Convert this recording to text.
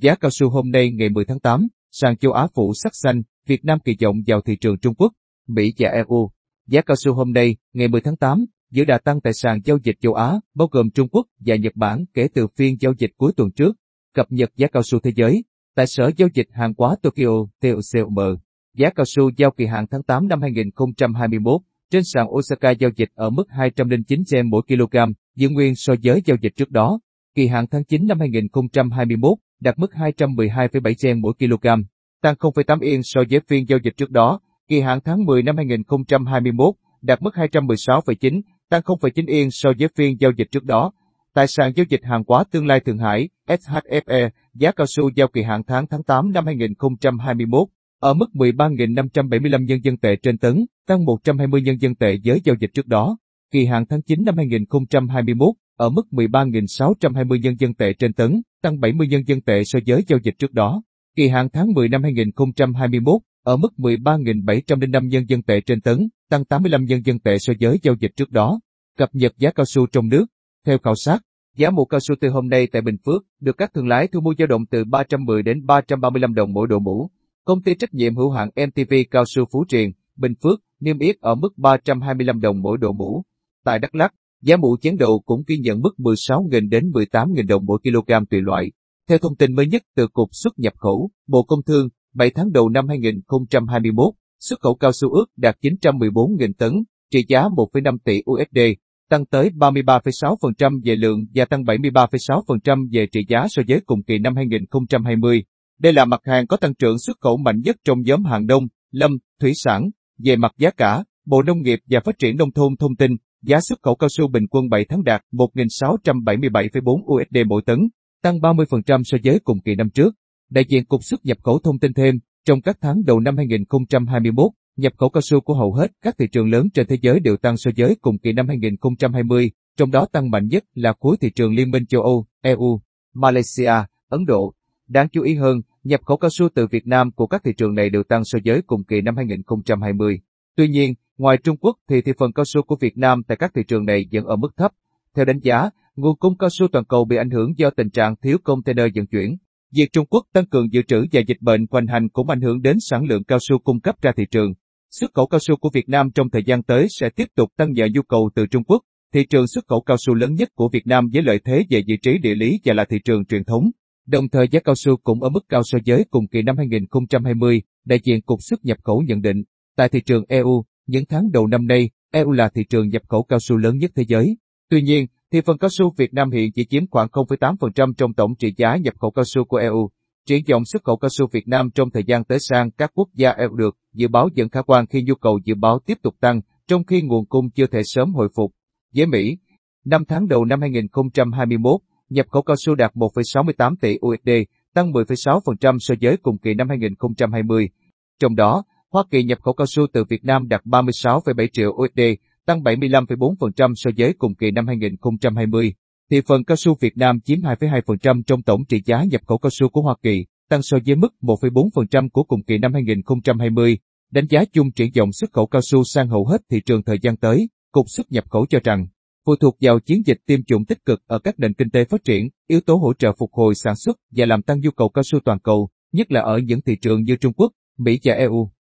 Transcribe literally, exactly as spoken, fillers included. Giá cao su hôm nay ngày mười tháng tám, sàn châu Á phủ sắc xanh, Việt Nam kỳ vọng vào thị trường Trung Quốc, Mỹ và e u. Giá cao su hôm nay ngày mười tháng tám, giữ đà tăng tại sàn giao dịch châu Á, bao gồm Trung Quốc và Nhật Bản kể từ phiên giao dịch cuối tuần trước. Cập nhật giá cao su thế giới tại Sở Giao dịch Hàng hóa Tokyo (tê ô xê ô em). Giá cao su giao kỳ hạn tháng tám năm hai nghìn không trăm hai mươi mốt trên sàn Osaka giao dịch ở mức hai trăm lẻ chín sen mỗi kg, giữ nguyên so với giao dịch trước đó. Kỳ hạn tháng chín năm hai nghìn không trăm hai mươi mốt đạt mức hai trăm mười hai phẩy bảy sen mỗi kg, tăng không phẩy tám yên so với phiên giao dịch trước đó. Kỳ hạn tháng mười năm hai nghìn không trăm hai mươi mốt đạt mức hai trăm mười sáu phẩy chín, tăng không phẩy chín yên so với phiên giao dịch trước đó. Tại sàn giao dịch hàng hóa tương lai Thượng Hải (ét hát ép e), giá cao su giao kỳ hạn tháng tháng tám năm hai nghìn không trăm hai mươi mốt ở mức mười ba nghìn năm trăm bảy mươi lăm nhân dân tệ trên tấn, tăng một trăm hai mươi nhân dân tệ với giao dịch trước đó. Kỳ hạn tháng chín năm hai nghìn không trăm hai mươi mốt ở mức mười ba nghìn sáu trăm hai mươi nhân dân tệ trên tấn, tăng bảy mươi nhân dân tệ so với giao dịch trước đó. Kỳ hạn tháng mười năm hai nghìn không trăm hai mươi mốt ở mức mười ba nghìn bảy trăm lẻ năm nhân dân tệ trên tấn, tăng tám mươi lăm nhân dân tệ so với giao dịch trước đó. Cập nhật giá cao su trong nước. Theo khảo sát, giá mũ cao su từ hôm nay tại Bình Phước được các thương lái thu mua dao động từ ba trăm mười đến ba trăm ba mươi lăm đồng mỗi độ mũ. Công ty trách nhiệm hữu hạn em tê vê cao su Phú Triền, Bình Phước niêm yết ở mức ba trăm hai mươi lăm đồng mỗi độ mũ. Tại Đắk Lắk, giá mũ chén đậu cũng ghi nhận mức mười sáu nghìn đến mười tám nghìn đồng mỗi kg tùy loại. Theo thông tin mới nhất từ Cục Xuất nhập khẩu, Bộ Công Thương, bảy tháng đầu năm hai nghìn không trăm hai mươi mốt, xuất khẩu cao su ước đạt chín trăm mười bốn nghìn tấn, trị giá một phẩy năm tỷ u ét đê, tăng tới ba mươi ba phẩy sáu phần trăm về lượng và tăng bảy mươi ba phẩy sáu phần trăm về trị giá so với cùng kỳ năm hai nghìn không trăm hai mươi. Đây là mặt hàng có tăng trưởng xuất khẩu mạnh nhất trong nhóm hàng nông, lâm, thủy sản. Về mặt giá cả, Bộ Nông nghiệp và Phát triển Nông thôn thông tin, giá xuất khẩu cao su bình quân bảy tháng đạt một nghìn sáu trăm bảy mươi bảy phẩy bốn u ét đê mỗi tấn, tăng ba mươi phần trăm so với cùng kỳ năm trước. Đại diện Cục Xuất nhập khẩu thông tin thêm, trong các tháng đầu năm hai nghìn không trăm hai mươi mốt, nhập khẩu cao su của hầu hết các thị trường lớn trên thế giới đều tăng so với cùng kỳ năm hai nghìn không trăm hai mươi, trong đó tăng mạnh nhất là khối thị trường Liên minh châu Âu, e u, Malaysia, Ấn Độ. Đáng chú ý hơn, nhập khẩu cao su từ Việt Nam của các thị trường này đều tăng so với cùng kỳ năm hai nghìn không trăm hai mươi. Tuy nhiên, ngoài Trung Quốc thì thị phần cao su của Việt Nam tại các thị trường này vẫn ở mức thấp. Theo đánh giá, nguồn cung cao su toàn cầu bị ảnh hưởng do tình trạng thiếu container vận chuyển. Việc Trung Quốc tăng cường dự trữ và dịch bệnh hoành hành cũng ảnh hưởng đến sản lượng cao su cung cấp ra thị trường. Xuất khẩu cao su của Việt Nam trong thời gian tới sẽ tiếp tục tăng nhờ nhu cầu từ Trung Quốc, thị trường xuất khẩu cao su lớn nhất của Việt Nam với lợi thế về vị trí địa lý và là thị trường truyền thống. Đồng thời giá cao su cũng ở mức cao so với cùng kỳ năm hai nghìn không trăm hai mươi, đại diện Cục Xuất nhập khẩu nhận định. Tại thị trường e u, những tháng đầu năm nay, e u là thị trường nhập khẩu cao su lớn nhất thế giới. Tuy nhiên, thị phần cao su Việt Nam hiện chỉ chiếm khoảng không phẩy tám phần trăm trong tổng trị giá nhập khẩu cao su của e u. Triển vọng xuất khẩu cao su Việt Nam trong thời gian tới sang các quốc gia e u được dự báo vẫn khả quan khi nhu cầu dự báo tiếp tục tăng, trong khi nguồn cung chưa thể sớm hồi phục. Với Mỹ, năm tháng đầu năm hai nghìn không trăm hai mươi mốt, nhập khẩu cao su đạt một phẩy sáu mươi tám tỷ u ét đê, tăng mười phẩy sáu phần trăm so với cùng kỳ năm hai nghìn không trăm hai mươi. Trong đó, Hoa Kỳ nhập khẩu cao su từ Việt Nam đạt ba mươi sáu phẩy bảy triệu u ét đê, tăng bảy mươi lăm phẩy bốn phần trăm so với cùng kỳ năm hai nghìn không trăm hai mươi. Thị phần cao su Việt Nam chiếm hai phẩy hai phần trăm trong tổng trị giá nhập khẩu cao su của Hoa Kỳ, tăng so với mức một phẩy bốn phần trăm của cùng kỳ năm hai nghìn không trăm hai mươi. Đánh giá chung triển vọng xuất khẩu cao su sang hầu hết thị trường thời gian tới, Cục Xuất nhập khẩu cho rằng, phụ thuộc vào chiến dịch tiêm chủng tích cực ở các nền kinh tế phát triển, yếu tố hỗ trợ phục hồi sản xuất và làm tăng nhu cầu cao su toàn cầu, nhất là ở những thị trường như Trung Quốc, Mỹ và e u.